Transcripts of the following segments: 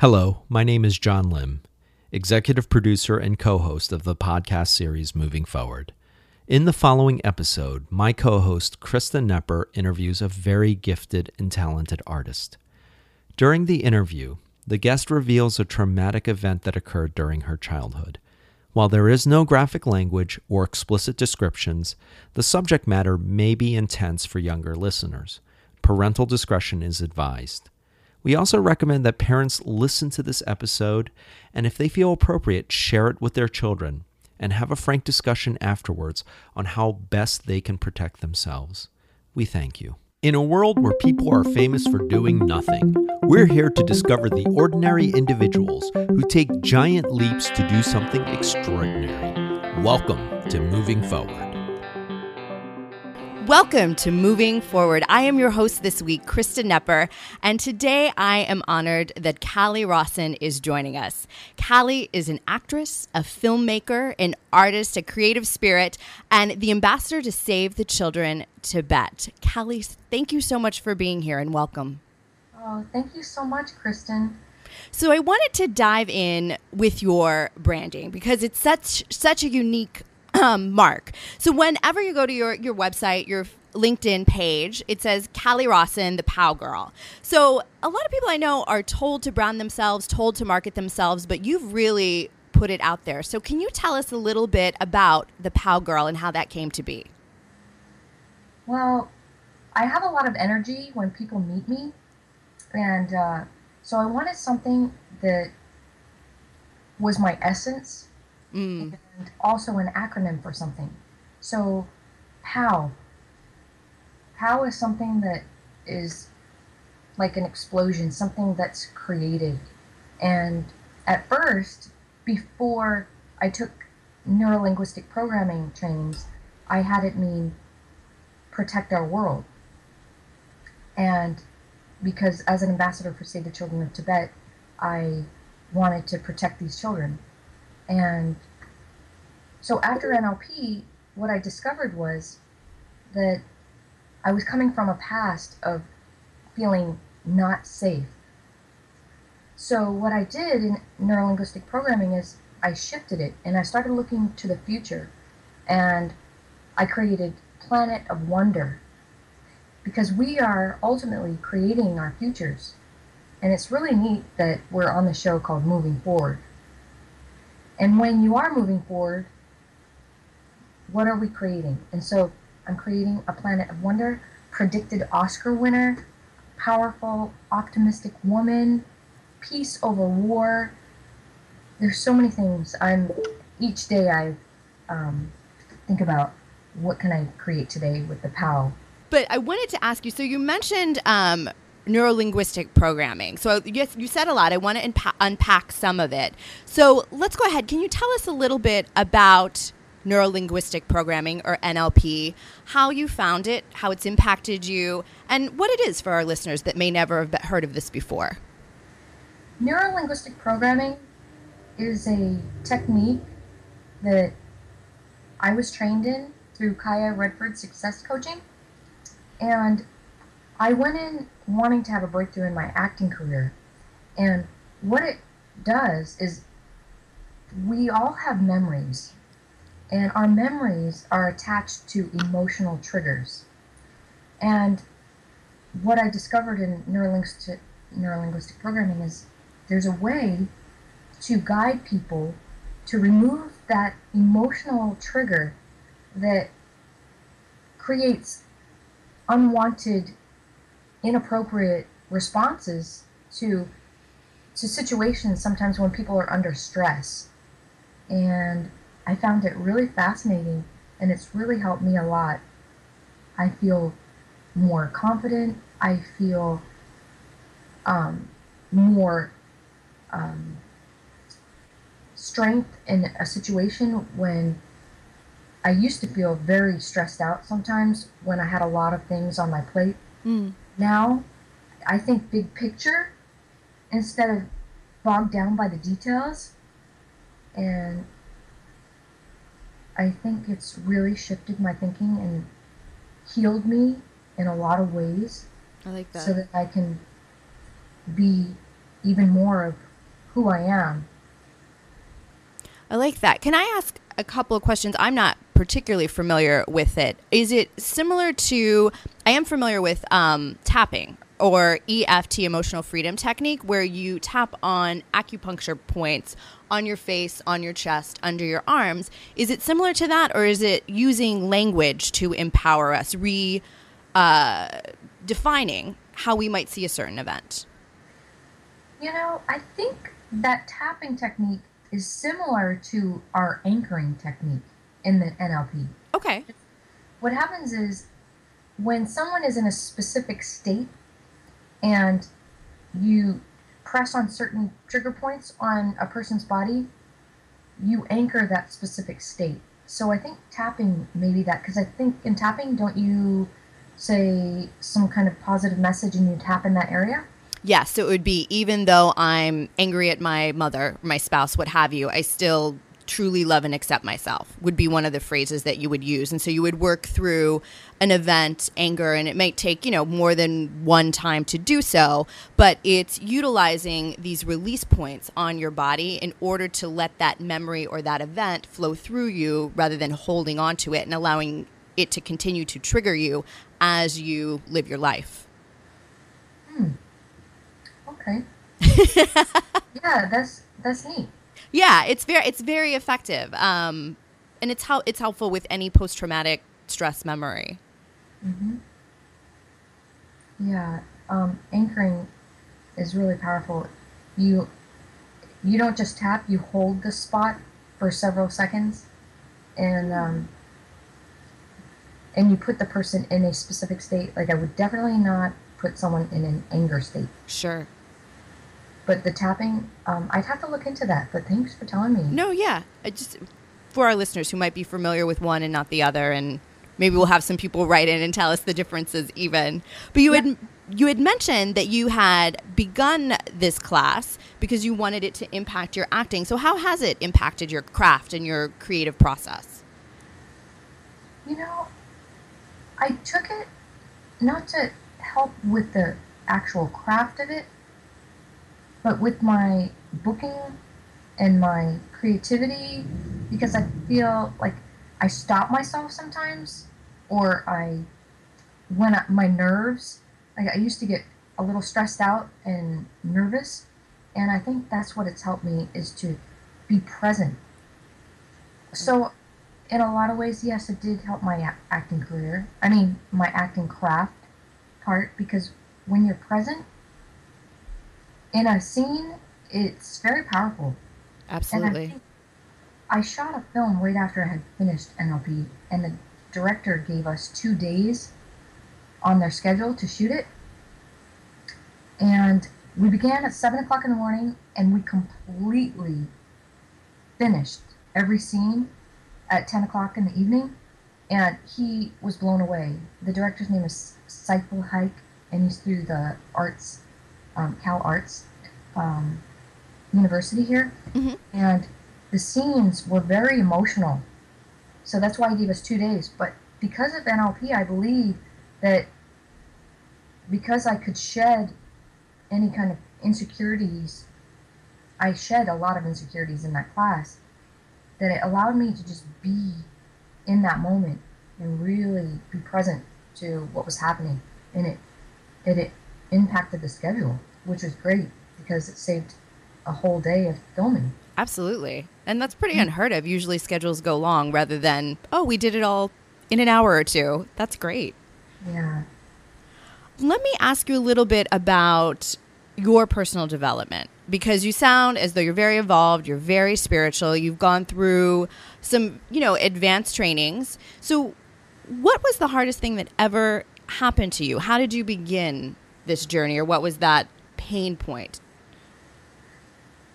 Hello, my name is John Lim, executive producer and co-host of the podcast series Moving Forward. In the following episode, my co-host Krista Knepper interviews a very gifted and talented artist. During the interview, the guest reveals a traumatic event that occurred during her childhood. While there is no graphic language or explicit descriptions, the subject matter may be intense for younger listeners. Parental discretion is advised. We also recommend that parents listen to this episode and, if they feel appropriate, share it with their children and have a frank discussion afterwards on how best they can protect themselves. We thank you. In a world where people are famous for doing nothing, we're here to discover the ordinary individuals who take giant leaps to do something extraordinary. Welcome to Moving Forward. Welcome to Moving Forward. I am your host this week, Krista Knepper, and today I am honored that Callie Rawson is joining us. Callie is an actress, a filmmaker, an artist, a creative spirit, and the ambassador to Save the Children Tibet. Callie, thank you so much for being here and welcome. Oh, thank you so much, Kristen. So I wanted to dive in with your branding because it's such a unique mark. So whenever you go to your website, your LinkedIn page, it says Callie Rawson, the Pow Girl. So a lot of people I know are told to brand themselves, told to market themselves, but you've really put it out there. So can you tell us a little bit about the Pow Girl and how that came to be? Well, I have a lot of energy when people meet me. And so I wanted something that was my essence. And also an acronym for something. So POW. POW is something that is like an explosion, something that's created. And at first, before I took neurolinguistic programming trainings, I had it mean protect our world. And because as an ambassador for Save the Children of Tibet, I wanted to protect these children. And so after NLP, what I discovered was that I was coming from a past of feeling not safe. So what I did in neurolinguistic programming is I shifted it and I started looking to the future, and I created Planet of Wonder, because we are ultimately creating our futures. And it's really neat that we're on the show called Moving Forward. And when you are moving forward, what are we creating? And so I'm creating a planet of wonder, predicted Oscar winner, powerful, optimistic woman, peace over war. There's so many things. Each day I think about what can I create today with the POW. But I wanted to ask you, so you mentioned neurolinguistic programming. So yes, you said a lot. I want to unpack some of it. So let's go ahead. Can you tell us a little bit about neurolinguistic programming, or NLP, how you found it, how it's impacted you, and what it is for our listeners that may never have heard of this before? Neurolinguistic programming is a technique that I was trained in through Kaya Redford Success Coaching. And I went in wanting to have a breakthrough in my acting career. And what it does is we all have memories, and our memories are attached to emotional triggers. And what I discovered in neurolinguistic programming is there's a way to guide people to remove that emotional trigger that creates unwanted, inappropriate responses to situations sometimes when people are under stress. And I found it really fascinating, and it's really helped me a lot. I feel more confident. I feel more strength in a situation when I used to feel very stressed out sometimes when I had a lot of things on my plate. Now, I think big picture instead of bogged down by the details, and I think it's really shifted my thinking and healed me in a lot of ways. I like that. So that I can be even more of who I am. I like that. Can I ask a couple of questions? I'm not particularly familiar with it. Is it similar to, I am familiar with tapping or EFT, emotional freedom technique, where you tap on acupuncture points on your face, on your chest, under your arms. Is it similar to that, or is it using language to empower us, defining how we might see a certain event? You know, I think that tapping technique is similar to our anchoring technique in the NLP. Okay. What happens is when someone is in a specific state and you press on certain trigger points on a person's body, you anchor that specific state. So I think tapping may be that, because I think in tapping, don't you say some kind of positive message and you tap in that area? Yeah, so it would be, even though I'm angry at my mother, my spouse, what have you, I still truly love and accept myself would be one of the phrases that you would use. And so you would work through an event, anger, and it might take, you know, more than one time to do so, but it's utilizing these release points on your body in order to let that memory or that event flow through you rather than holding on to it and allowing it to continue to trigger you as you live your life. Okay. Yeah, that's neat. Yeah, it's very effective, and it's helpful with any post-traumatic stress memory. Mm-hmm. Yeah, anchoring is really powerful. You don't just tap; you hold the spot for several seconds, and you put the person in a specific state. Like, I would definitely not put someone in an anger state. Sure. But the tapping, I'd have to look into that, but thanks for telling me. No, yeah. For our listeners who might be familiar with one and not the other, and maybe we'll have some people write in and tell us the differences even. But you had mentioned that you had begun this class because you wanted it to impact your acting. So how has it impacted your craft and your creative process? You know, I took it not to help with the actual craft of it, but with my booking and my creativity, because I feel like I stop myself sometimes, or my nerves, like I used to get a little stressed out and nervous, and I think that's what it's helped me, is to be present. So in a lot of ways, yes, it did help my acting career. I mean, my acting craft part, because when you're present in a scene, it's very powerful. Absolutely. And I shot a film right after I had finished NLP, and the director gave us 2 days on their schedule to shoot it. And we began at 7:00 in the morning, and we completely finished every scene at 10:00 in the evening. And he was blown away. The director's name is Cycle-Hike, and he's through the arts. Cal Arts University here. Mm-hmm. And the scenes were very emotional. So that's why he gave us 2 days. But because of NLP, I believe that because I could shed any kind of insecurities, I shed a lot of insecurities in that class, that it allowed me to just be in that moment and really be present to what was happening. And it impacted the schedule, which was great because it saved a whole day of filming. Absolutely. And that's pretty unheard of. Usually schedules go long rather than, oh, we did it all in an hour or two. That's great. Yeah. Let me ask you a little bit about your personal development, because you sound as though you're very evolved, you're very spiritual, you've gone through some, you know, advanced trainings. So what was the hardest thing that ever happened to you? How did you begin this journey, or what was that pain point?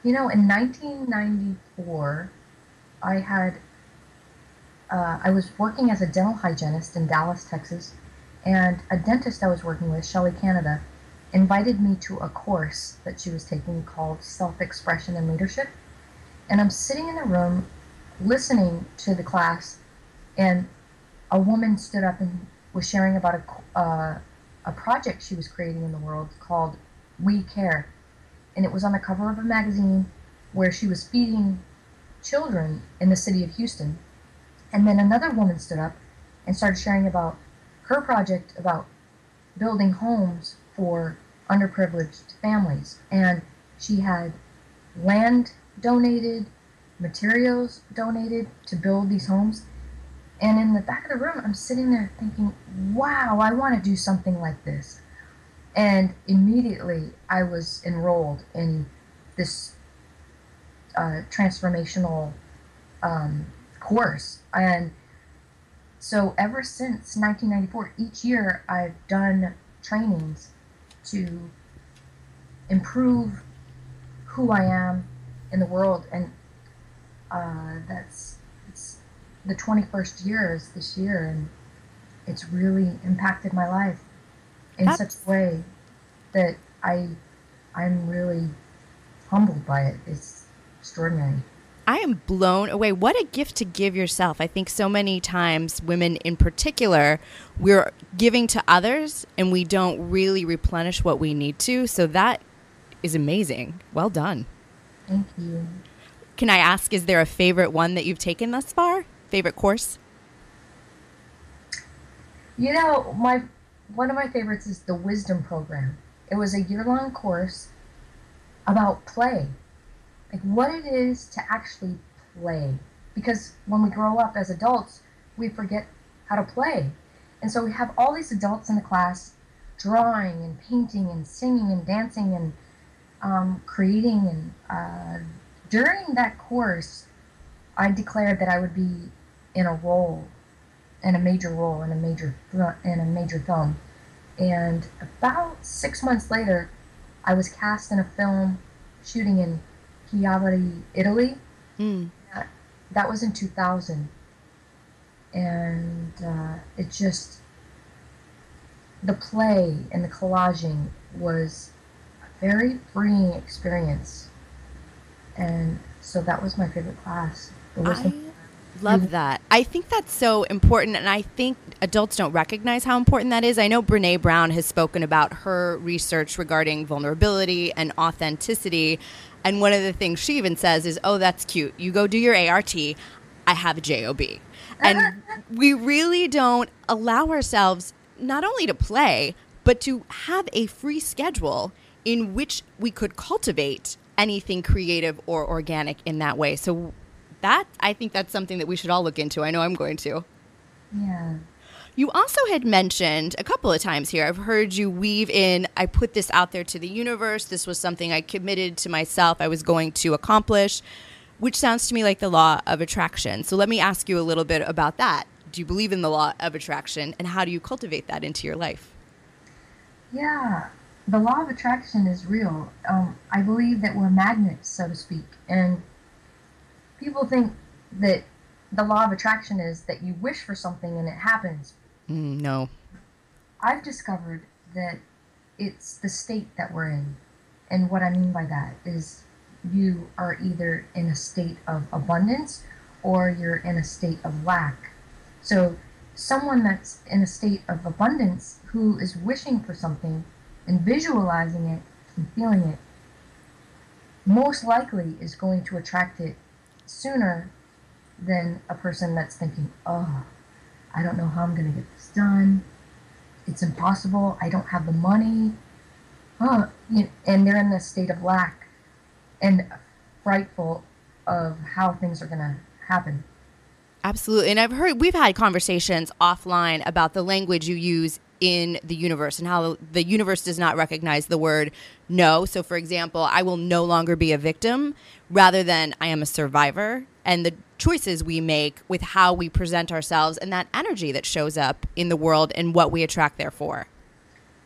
You know, in 1994, I had I was working as a dental hygienist in Dallas, Texas, and a dentist I was working with, Shelley Canada, invited me to a course that she was taking called Self-Expression and Leadership. And I'm sitting in the room listening to the class, and a woman stood up and was sharing about a project she was creating in the world called We Care. and it was on the cover of a magazine where she was feeding children in the city of Houston. And then another woman stood up and started sharing about her project about building homes for underprivileged families. And she had land donated, materials donated to build these homes. And in the back of the room, I'm sitting there thinking, wow, I want to do something like this. And immediately I was enrolled in this transformational course. And so ever since 1994, each year I've done trainings to improve who I am in the world. And it's the 21st year is this year, and it's really impacted my life in such a way that I'm really humbled by it. It's extraordinary. I am blown away. What a gift to give yourself. I think so many times, women in particular, we're giving to others and we don't really replenish what we need to. So that is amazing. Well done. Thank you. Can I ask, is there a favorite one that you've taken thus far? Favorite course? You know, one of my favorites is the Wisdom Program. It was a year-long course about play. Like what it is to actually play. Because when we grow up as adults, we forget how to play. And so we have all these adults in the class drawing and painting and singing and dancing and creating. And during that course, I declared that I would be in a major role in a major film. And about 6 months later, I was cast in a film shooting in Italy. Mm. That was in 2000, and it just, the play and the collaging was a very freeing experience, and so that was my favorite class. Love that. I think that's so important, and I think adults don't recognize how important that is. I know Brené Brown has spoken about her research regarding vulnerability and authenticity, and one of the things she even says is, oh, that's cute. You go do your ART. I have a job. And we really don't allow ourselves not only to play, but to have a free schedule in which we could cultivate anything creative or organic in that way. So that, I think that's something that we should all look into. I know I'm going to. Yeah. You also had mentioned a couple of times here, I've heard you weave in, I put this out there to the universe. This was something I committed to myself I was going to accomplish, which sounds to me like the law of attraction. So let me ask you a little bit about that. Do you believe in the law of attraction, and how do you cultivate that into your life? Yeah, the law of attraction is real. I believe that we're magnets, so to speak, and people think that the law of attraction is that you wish for something and it happens. No. I've discovered that it's the state that we're in. And what I mean by that is you are either in a state of abundance or you're in a state of lack. So someone that's in a state of abundance who is wishing for something and visualizing it and feeling it most likely is going to attract it sooner than a person that's thinking, oh, I don't know how I'm going to get this done. It's impossible. I don't have the money. Oh, and they're in this state of lack and frightful of how things are going to happen. Absolutely. And we've had conversations offline about the language you use in the universe and how the universe does not recognize the word no. So for example, I will no longer be a victim rather than I am a survivor, and the choices we make with how we present ourselves and that energy that shows up in the world and what we attract therefore.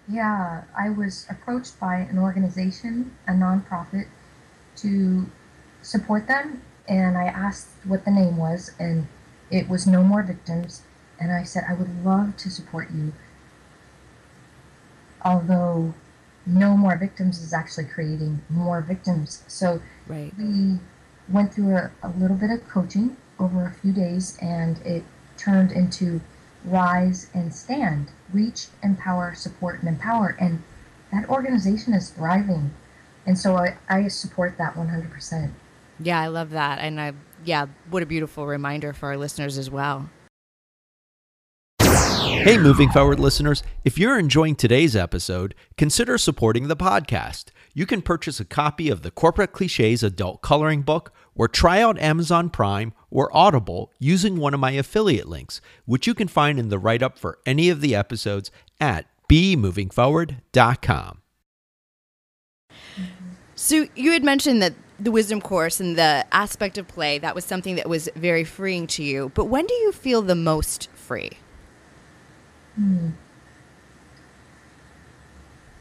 Yeah, I was approached by an organization, a nonprofit, to support them, and I asked what the name was, and it was No More Victims, and I said, I would love to support you. Although No More Victims is actually creating more victims. So right. We went through a little bit of coaching over a few days, and it turned into Rise and Stand, Reach, Empower, Support, and Empower. And that organization is thriving. And so I support that 100%. Yeah, I love that. And what a beautiful reminder for our listeners as well. Hey, Moving Forward listeners, if you're enjoying today's episode, consider supporting the podcast. You can purchase a copy of the Corporate Clichés Adult Coloring Book or try out Amazon Prime or Audible using one of my affiliate links, which you can find in the write-up for any of the episodes at bemovingforward.com. So you had mentioned that the wisdom course and the aspect of play, that was something that was very freeing to you. But when do you feel the most free?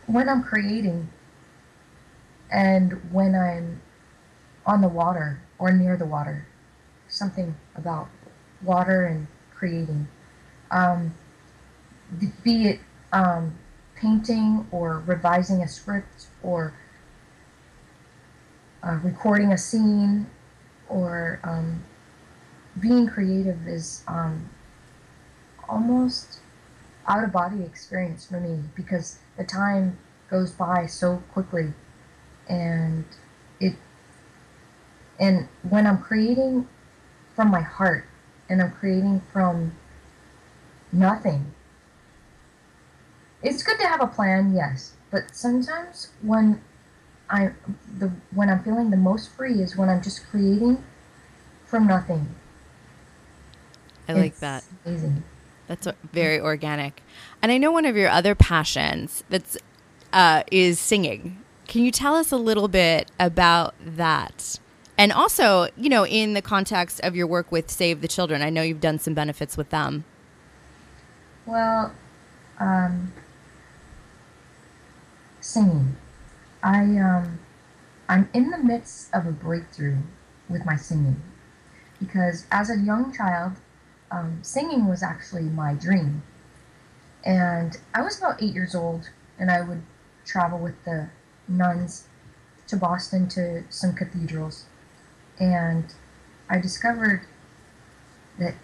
When I'm creating and when I'm on the water or near the water. Something about water and creating. Be it painting or revising a script or recording a scene or being creative is almost out-of-body experience for me because the time goes by so quickly, and when I'm creating from my heart and I'm creating from nothing, it's good to have a plan, yes, but sometimes when I'm feeling the most free is when I'm just creating from nothing. It's that. Amazing. That's very organic. And I know one of your other passions is singing. Can you tell us a little bit about that? And also, in the context of your work with Save the Children, I know you've done some benefits with them. Well, singing. I'm in the midst of a breakthrough with my singing because as a young child, singing was actually my dream. And I was about 8 years old, and I would travel with the nuns to Boston to some cathedrals. And I discovered that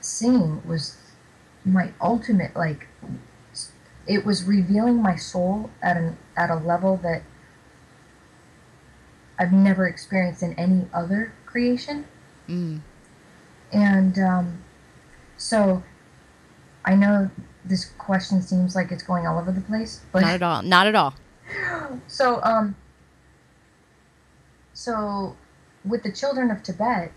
singing was my ultimate, it was revealing my soul at a level that I've never experienced in any other creation. And so I know this question seems like it's going all over the place, but not at all. So with the Children of Tibet,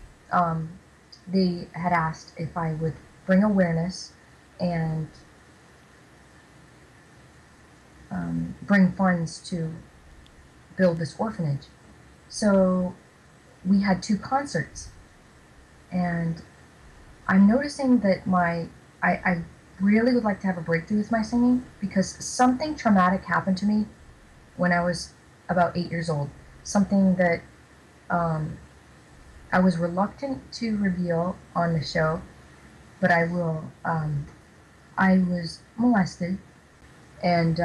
they had asked if I would bring awareness and bring funds to build this orphanage. So we had two concerts, and I'm noticing that I really would like to have a breakthrough with my singing because something traumatic happened to me when I was about 8 years old. Something that I was reluctant to reveal on the show, but I will. I was molested, and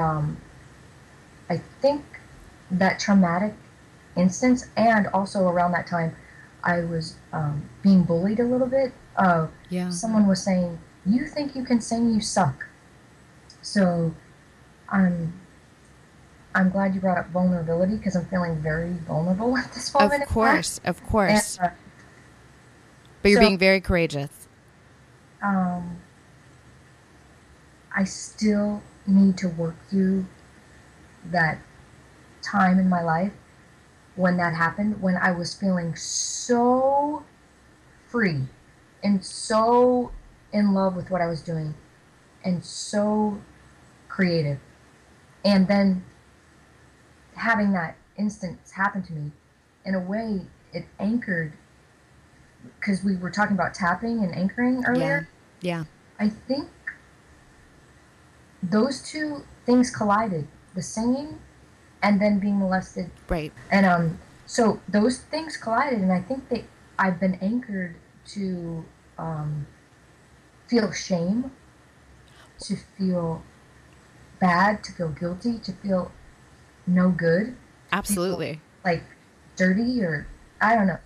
I think that traumatic instance, and also around that time, I was being bullied a little bit. Yeah. Someone was saying, "You think you can sing? You suck." So I'm glad you brought up vulnerability because I'm feeling very vulnerable at this moment. Of course. And, but you're being very courageous. I still need to work through that time in my life when that happened, when I was feeling so free and so in love with what I was doing and so creative. And then having that instance happen to me, in a way, it anchored, because we were talking about tapping and anchoring earlier. Yeah. I think those two things collided, the singing and then being molested. Right. And so those things collided, and I think that I've been anchored to feel shame, to feel bad, to feel guilty, to feel no good. Absolutely. People, dirty, or I don't know.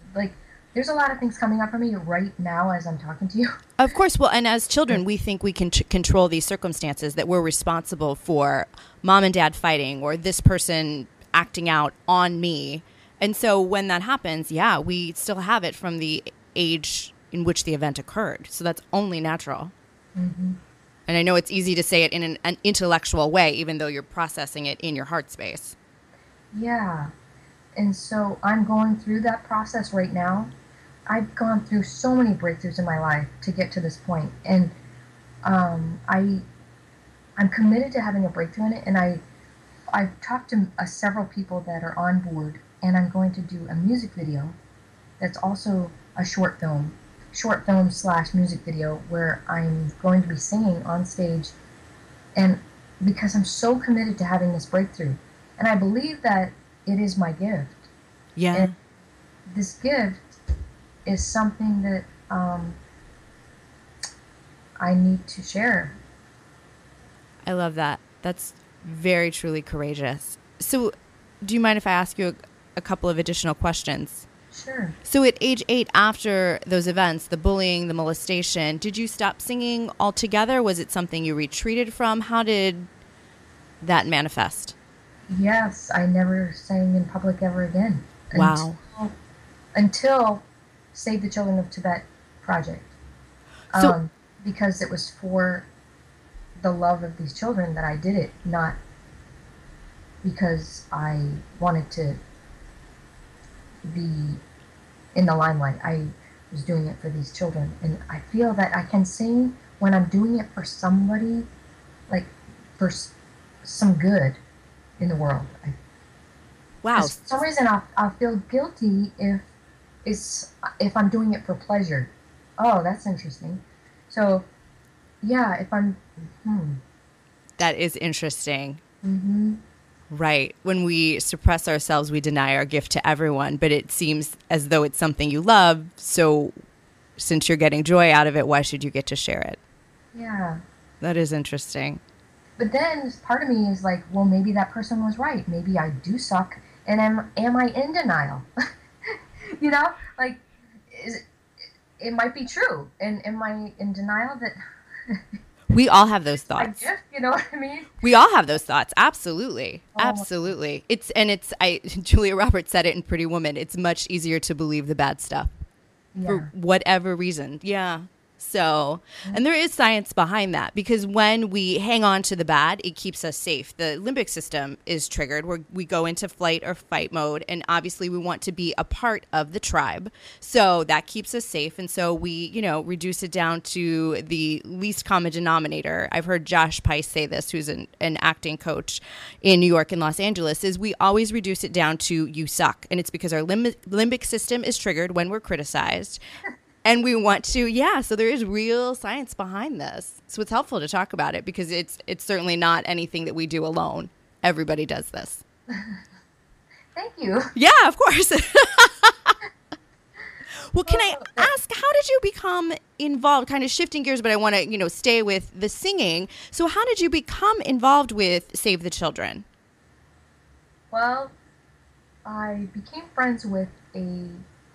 There's a lot of things coming up for me right now as I'm talking to you. Of course. Well, and as children, we think we can control these circumstances, that we're responsible for mom and dad fighting or this person acting out on me. And so when that happens, yeah, we still have it from the age in which the event occurred. So that's only natural. Mm-hmm. And I know it's easy to say it in an intellectual way, even though you're processing it in your heart space. Yeah. And so I'm going through that process right now. I've gone through so many breakthroughs in my life to get to this point. And I'm committed to having a breakthrough in it. And I've talked to several people that are on board. And I'm going to do a music video that's also a short film / music video where I'm going to be singing on stage, and because I'm so committed to having this breakthrough. And I believe that it is my gift. Yeah. And this gift is something that I need to share. I love that. That's very truly courageous. So do you mind if I ask you a couple of additional questions? Sure. So at age 8, after those events, the bullying, the molestation, did you stop singing altogether? Was it something you retreated from? How did that manifest? Yes, I never sang in public ever again. Wow. Until Save the Children of Tibet project. Because it was for the love of these children that I did it, not because I wanted to be in the limelight. I was doing it for these children, and I feel that I can sing when I'm doing it for somebody, like for some good in the world. Wow. For some reason I'll feel guilty if I'm doing it for pleasure. Oh, that's interesting. So yeah, if I'm That is interesting. Mm-hmm. Right. When we suppress ourselves, we deny our gift to everyone, but it seems as though it's something you love. So since you're getting joy out of it, why should you get to share it? Yeah. That is interesting. But then part of me is like, well, maybe that person was right. Maybe I do suck. And am I in denial? You know, like it might be true. And am I in denial that... We all have those thoughts. I guess, you know what I mean? We all have those thoughts. Absolutely. Oh. Absolutely. Julia Roberts said it in Pretty Woman. It's much easier to believe the bad stuff for whatever reason. Yeah. So, and there is science behind that, because when we hang on to the bad, it keeps us safe. The limbic system is triggered where we go into flight or fight mode. And obviously we want to be a part of the tribe. So that keeps us safe. And so we, reduce it down to the least common denominator. I've heard Josh Pice say this, who's an acting coach in New York and Los Angeles, is we always reduce it down to you suck. And it's because our limbic system is triggered when we're criticized. And we want to, so there is real science behind this. So it's helpful to talk about it, because it's certainly not anything that we do alone. Everybody does this. Thank you. Yeah, of course. Well, can I ask, how did you become involved, kind of shifting gears, but I want to, stay with the singing. So how did you become involved with Save the Children? Well, I became friends with a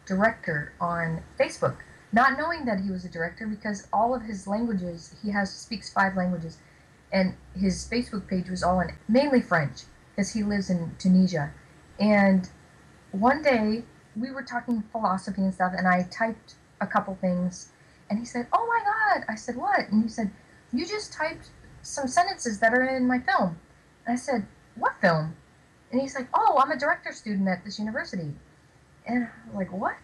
director on Facebook. Not knowing that he was a director, because all of his languages, he speaks 5 languages, and his Facebook page was all in mainly French, because he lives in Tunisia. And one day we were talking philosophy and stuff, and I typed a couple things, and he said, "Oh my God!" I said, "What?" And he said, "You just typed some sentences that are in my film." And I said, "What film?" And he's like, "Oh, I'm a director student at this university." And I was like, "What?"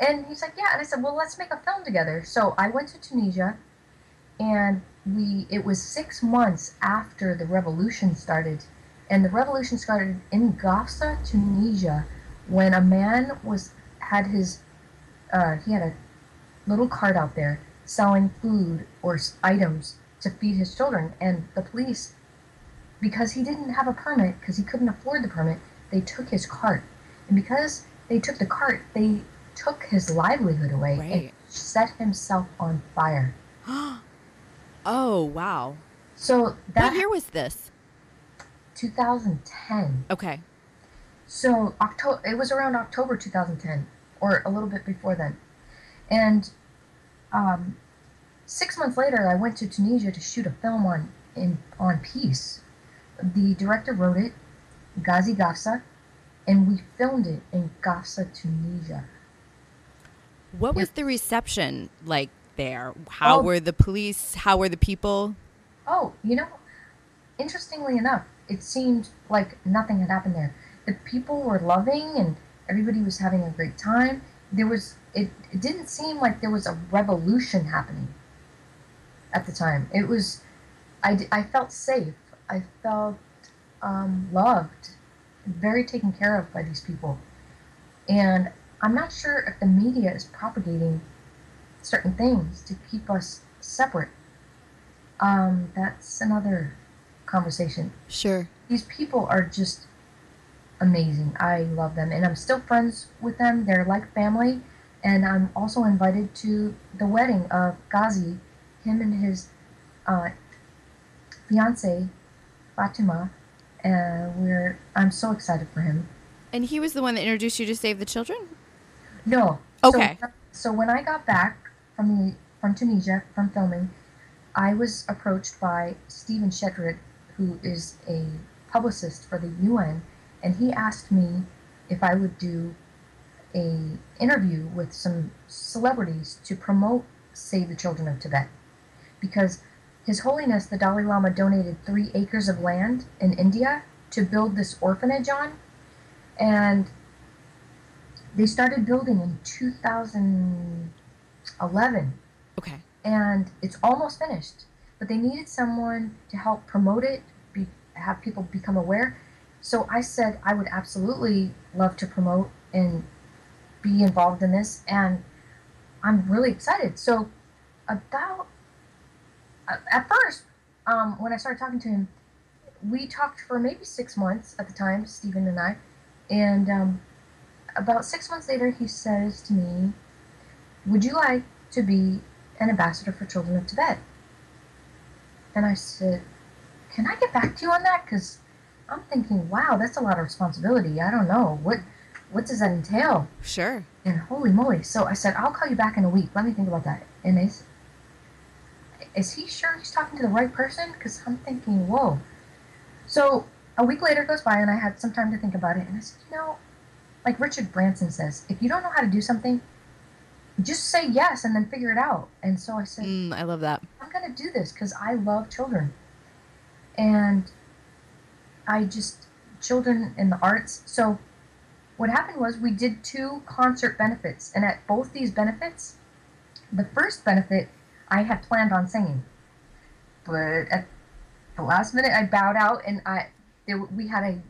And he's like, "Yeah." And I said, "Well, let's make a film together." So I went to Tunisia, and it was 6 months after the revolution started. And the revolution started in Ghaza, Tunisia, when a man had a little cart out there selling food or items to feed his children. And the police, because he didn't have a permit, because he couldn't afford the permit, they took his cart. And because they took the cart, they took his livelihood away, right, and set himself on fire. Oh, wow. So what year was this? 2010. Okay. So it was around October 2010, or a little bit before then. And 6 months later, I went to Tunisia to shoot a film on peace. The director wrote it. Ghazi Gafsa, and we filmed it in Gafsa, Tunisia. What was the reception like there? How were the police? How were the people? Oh, you know, interestingly enough, it seemed like nothing had happened there. The people were loving and everybody was having a great time. There was, it didn't seem like there was a revolution happening at the time. It was, I felt safe. I felt loved, very taken care of by these people. And I'm not sure if the media is propagating certain things to keep us separate. That's another conversation. Sure. These people are just amazing. I love them, and I'm still friends with them. They're like family, and I'm also invited to the wedding of Ghazi, him and his fiancée, Fatima, and I'm so excited for him. And he was the one that introduced you to Save the Children? No. Okay. So when I got back from Tunisia, from filming, I was approached by Stephen Shetrit, who is a publicist for the UN, and he asked me if I would do an interview with some celebrities to promote Save the Children of Tibet, because His Holiness, the Dalai Lama, donated 3 acres of land in India to build this orphanage on, and they started building in 2011. Okay. And it's almost finished, but they needed someone to help promote it, have people become aware. So I said I would absolutely love to promote and be involved in this, and I'm really excited. So at first, when I started talking to him, we talked for maybe 6 months at the time, Stephen and I, and about 6 months later, he says to me, "Would you like to be an ambassador for Children of Tibet?" And I said, "Can I get back to you on that? Because I'm thinking, wow, that's a lot of responsibility. I don't know. What does that entail?" Sure. And holy moly. So I said, "I'll call you back in a week. Let me think about that." And is he sure he's talking to the right person? Because I'm thinking, whoa. So a week later goes by, and I had some time to think about it. And I said, you know, like Richard Branson says, if you don't know how to do something, just say yes and then figure it out. And so I said, I love that. I'm going to do this because I love children. And children in the arts. So what happened was we did 2 concert benefits. And at both these benefits, the first benefit, I had planned on singing. But at the last minute, I bowed out, and we had a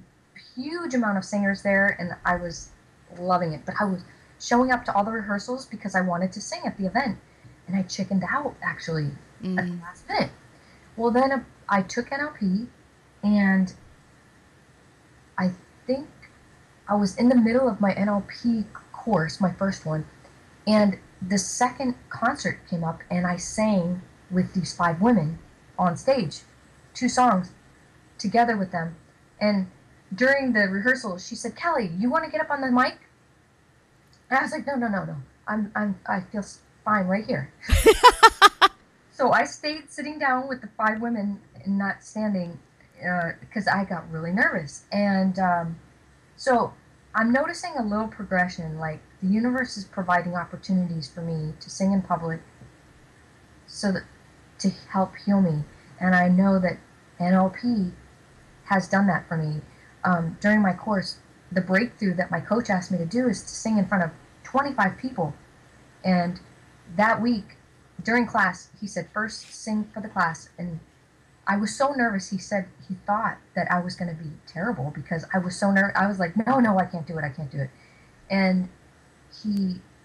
huge amount of singers there, and I was loving it. But I was showing up to all the rehearsals because I wanted to sing at the event. And I chickened out, actually, at the last minute. Well, then I took NLP, and I think I was in the middle of my NLP course, my first one, and the second concert came up, and I sang with these 5 women on stage, 2 songs together with them. And during the rehearsal, she said, "Callie, you want to get up on the mic?" And I was like, no. I feel fine right here. So I stayed sitting down with the 5 women and not standing, because I got really nervous. And so I'm noticing a little progression, like the universe is providing opportunities for me to sing in public to help heal me. And I know that NLP has done that for me. During my course, the breakthrough that my coach asked me to do is to sing in front of 25 people. And that week, during class, he said, "First, sing for the class." And I was so nervous. He said he thought that I was going to be terrible because I was so nervous. I was like, no, I can't do it. And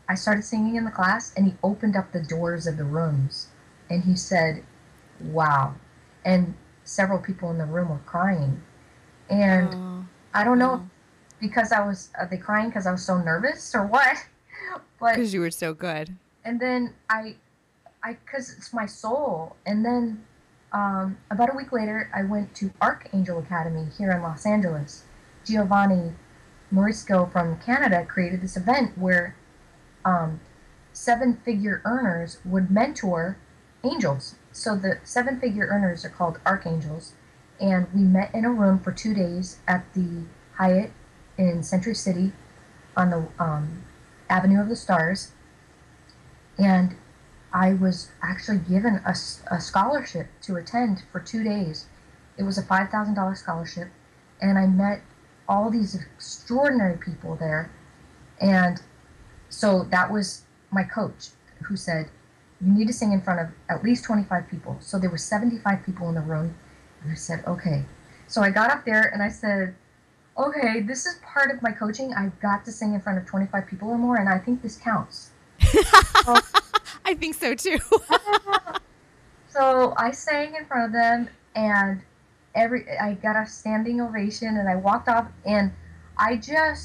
I started singing in the class, and he opened up the doors of the rooms, and he said, "Wow." And several people in the room were crying. And I don't know if are they crying because I was so nervous or what? But because you were so good. And then because it's my soul. And then about a week later, I went to Archangel Academy here in Los Angeles. Giovanni Morisco from Canada created this event where 7-figure earners would mentor angels. So the 7-figure earners are called archangels, And we met in a room for 2 days at the Hyatt in Century City on the Avenue of the Stars. And I was actually given a scholarship to attend for 2 days. It was a $5,000 scholarship. And I met all these extraordinary people there. And so that was my coach who said, you need to sing in front of at least 25 people. So there were 75 people in the room. And I said, okay. So I got up there and I said, okay, this is part of my coaching. I've got to sing in front of 25 people or more. And I think this counts. So, I think so too. So I sang in front of them and I got a standing ovation and I walked off and yeah.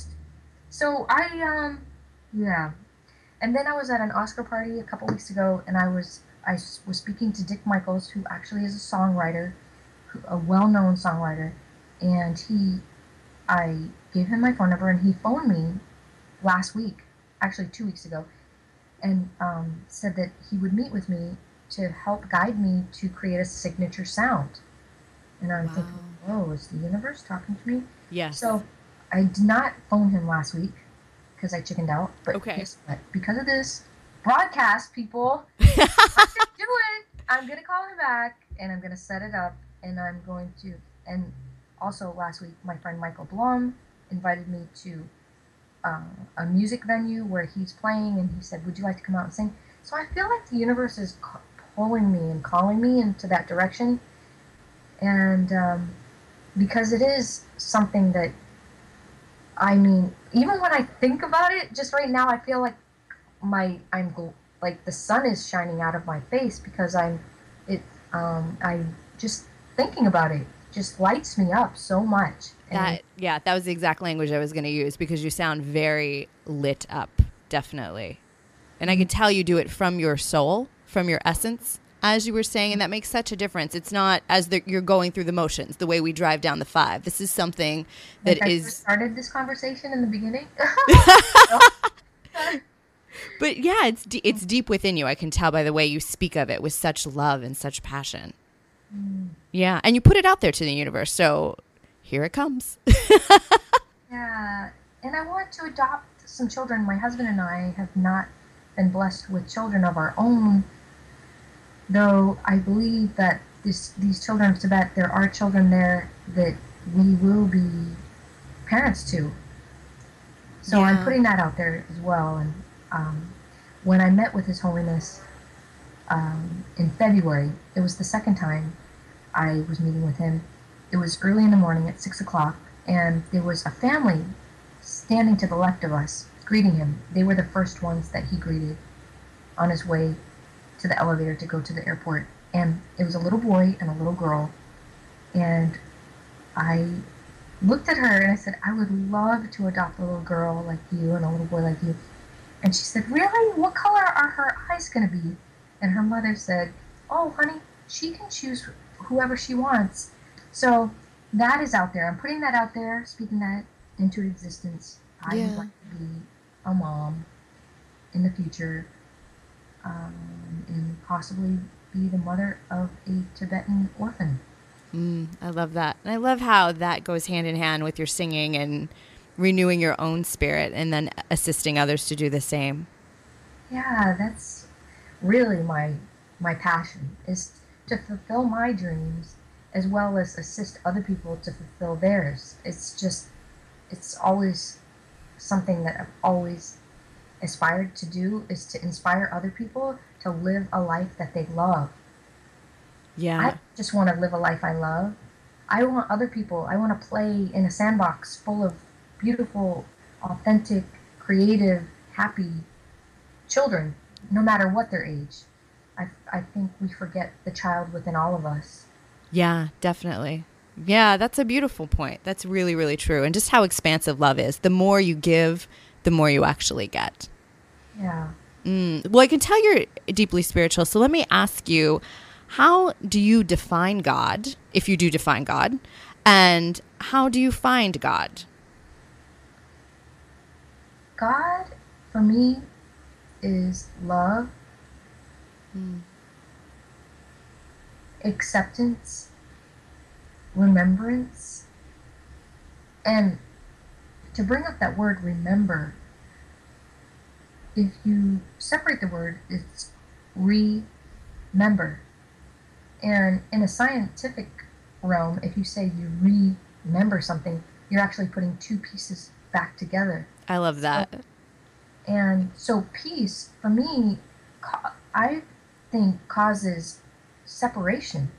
And then I was at an Oscar party a couple weeks ago, and I was speaking to Dick Michaels, who actually is a songwriter, a well-known songwriter, and I gave him my phone number, and he phoned me last week, actually 2 weeks ago, and said that he would meet with me to help guide me to create a signature sound. And I'm thinking, whoa, is the universe talking to me? Yes. So I did not phone him last week, because I chickened out, but guess what? Because of this broadcast, people, I can do it. I'm going to call her back, and I'm going to set it up, and I'm going to, and also last week, my friend Michael Blom invited me to a music venue where he's playing, and he said, would you like to come out and sing? So I feel like the universe is pulling me and calling me into that direction, and because it is something that, I mean, even when I think about it, just right now, I feel like the sun is shining out of my face because I'm just thinking about it. Just lights me up so much. That was the exact language I was going to use because you sound very lit up, definitely. And I can tell you do it from your soul, from your essence, as you were saying, and that makes such a difference. It's not as you're going through the motions, the way we drive down the five. This is something that I first started this conversation in the beginning. But yeah, it's deep within you. I can tell by the way you speak of it with such love and such passion. Mm. Yeah, and you put it out there to the universe, so here it comes. Yeah, and I want to adopt some children. My husband and I have not been blessed with children of our own, though I believe that these children of Tibet, there are children there that we will be parents to. So yeah. I'm putting that out there as well. And when I met with His Holiness in February, it was the second time I was meeting with him. It was early in the morning at 6 o'clock, and there was a family standing to the left of us greeting him. They were the first ones that he greeted on his way to the elevator to go to the airport, and it was a little boy and a little girl, and I looked at her and I said, I would love to adopt a little girl like you and a little boy like you. And she said, really? What color are her eyes going to be? And her mother said, oh honey, she can choose whoever she wants. So that is out there. I'm putting that out there, speaking that into existence. I would like to be a mom in the future, and possibly be the mother of a Tibetan orphan. I love that. And I love how that goes hand in hand with your singing and renewing your own spirit and then assisting others to do the same. Yeah, that's really my passion, is to fulfill my dreams as well as assist other people to fulfill theirs. It's always something that I've always aspired to do, is to inspire other people to live a life that they love. Yeah. I just want to live a life I love. I want to play in a sandbox full of beautiful, authentic, creative, happy children, no matter what their age. I think we forget the child within all of us. Yeah, definitely. Yeah, that's a beautiful point. That's really, really true. And just how expansive love is. The more you give, the more you actually get. Yeah. Well, I can tell you're deeply spiritual. So let me ask you, how do you define God, if you do define God, and how do you find God? God, for me, is love, acceptance, remembrance. And to bring up that word remember, if you separate the word, it's remember. And in a scientific realm, if you say you remember something, you're actually putting two pieces back together. I love that. So peace, for me, I think causes separation.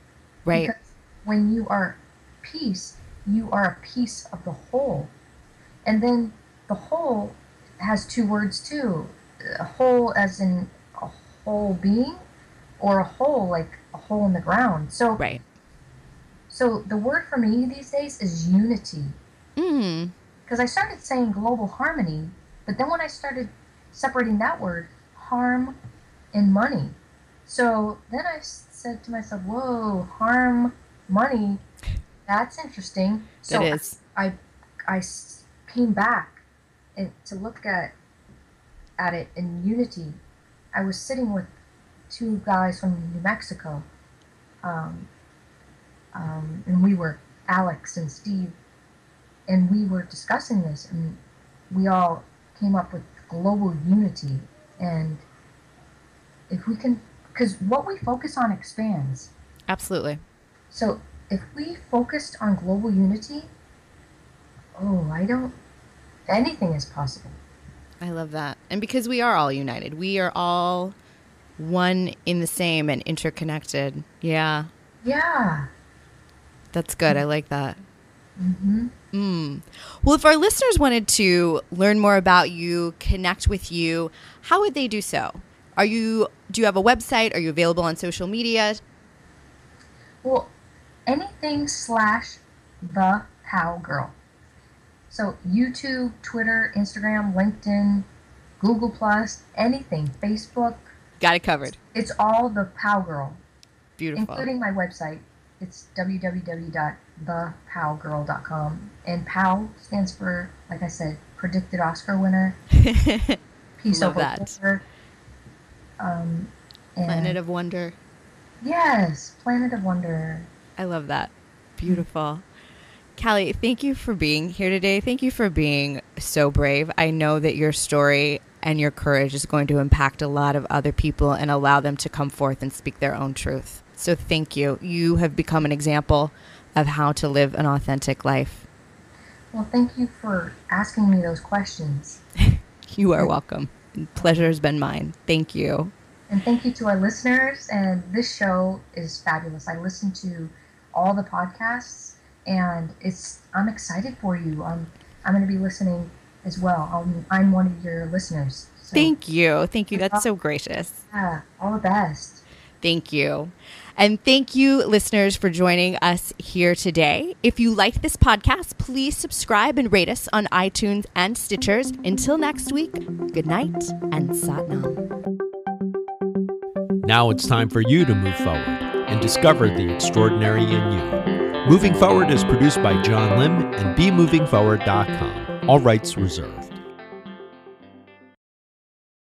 Right. Because when you are peace, you are a piece of the whole. And then the whole has two words too. A whole as in a whole being, or a hole like a hole in the ground. So right. So the word for me these days is unity. Mm. Because I started saying global harmony, but then when I started separating that word, harm and money. So then I said to myself, whoa, harm, money, that's interesting. So it is. I came back and to look at it in unity. I was sitting with two guys from New Mexico, and we were Alex and Steve, and we were discussing this, and we all came up with global unity. And if we can, because what we focus on expands. Absolutely. So if we focused on global unity, anything is possible. I love that. And because we are all united, we are all one in the same and interconnected. Yeah. Yeah. That's good. I like that. Mm-hmm. Mm. Well, if our listeners wanted to learn more about you, connect with you, how would they do so? Do you have a website? Are you available on social media? Well, anything /the How Girl. So YouTube, Twitter, Instagram, LinkedIn, Google+, anything, Facebook. Got it covered. It's all the Pow Girl. Beautiful. Including my website. It's www.thepowgirl.com. And Pow stands for, like I said, predicted Oscar winner. Peace over water. Planet of Wonder. Yes, Planet of Wonder. I love that. Beautiful. Callie, thank you for being here today. Thank you for being so brave. I know that your story and your courage is going to impact a lot of other people and allow them to come forth and speak their own truth. So thank you. You have become an example of how to live an authentic life. Well, thank you for asking me those questions. You are welcome. Pleasure has been mine. Thank you. And thank you to our listeners. And this show is fabulous. I listen to all the podcasts. And I'm excited for you. I'm going to be listening as well. I'm one of your listeners. So. Thank you. That's so gracious. Yeah, all the best. Thank you. And thank you, listeners, for joining us here today. If you like this podcast, please subscribe and rate us on iTunes and Stitchers. Until next week, good night and Sat Nam. Now it's time for you to move forward and discover the extraordinary in you. Moving Forward is produced by John Lim and BeMovingForward.com. All rights reserved.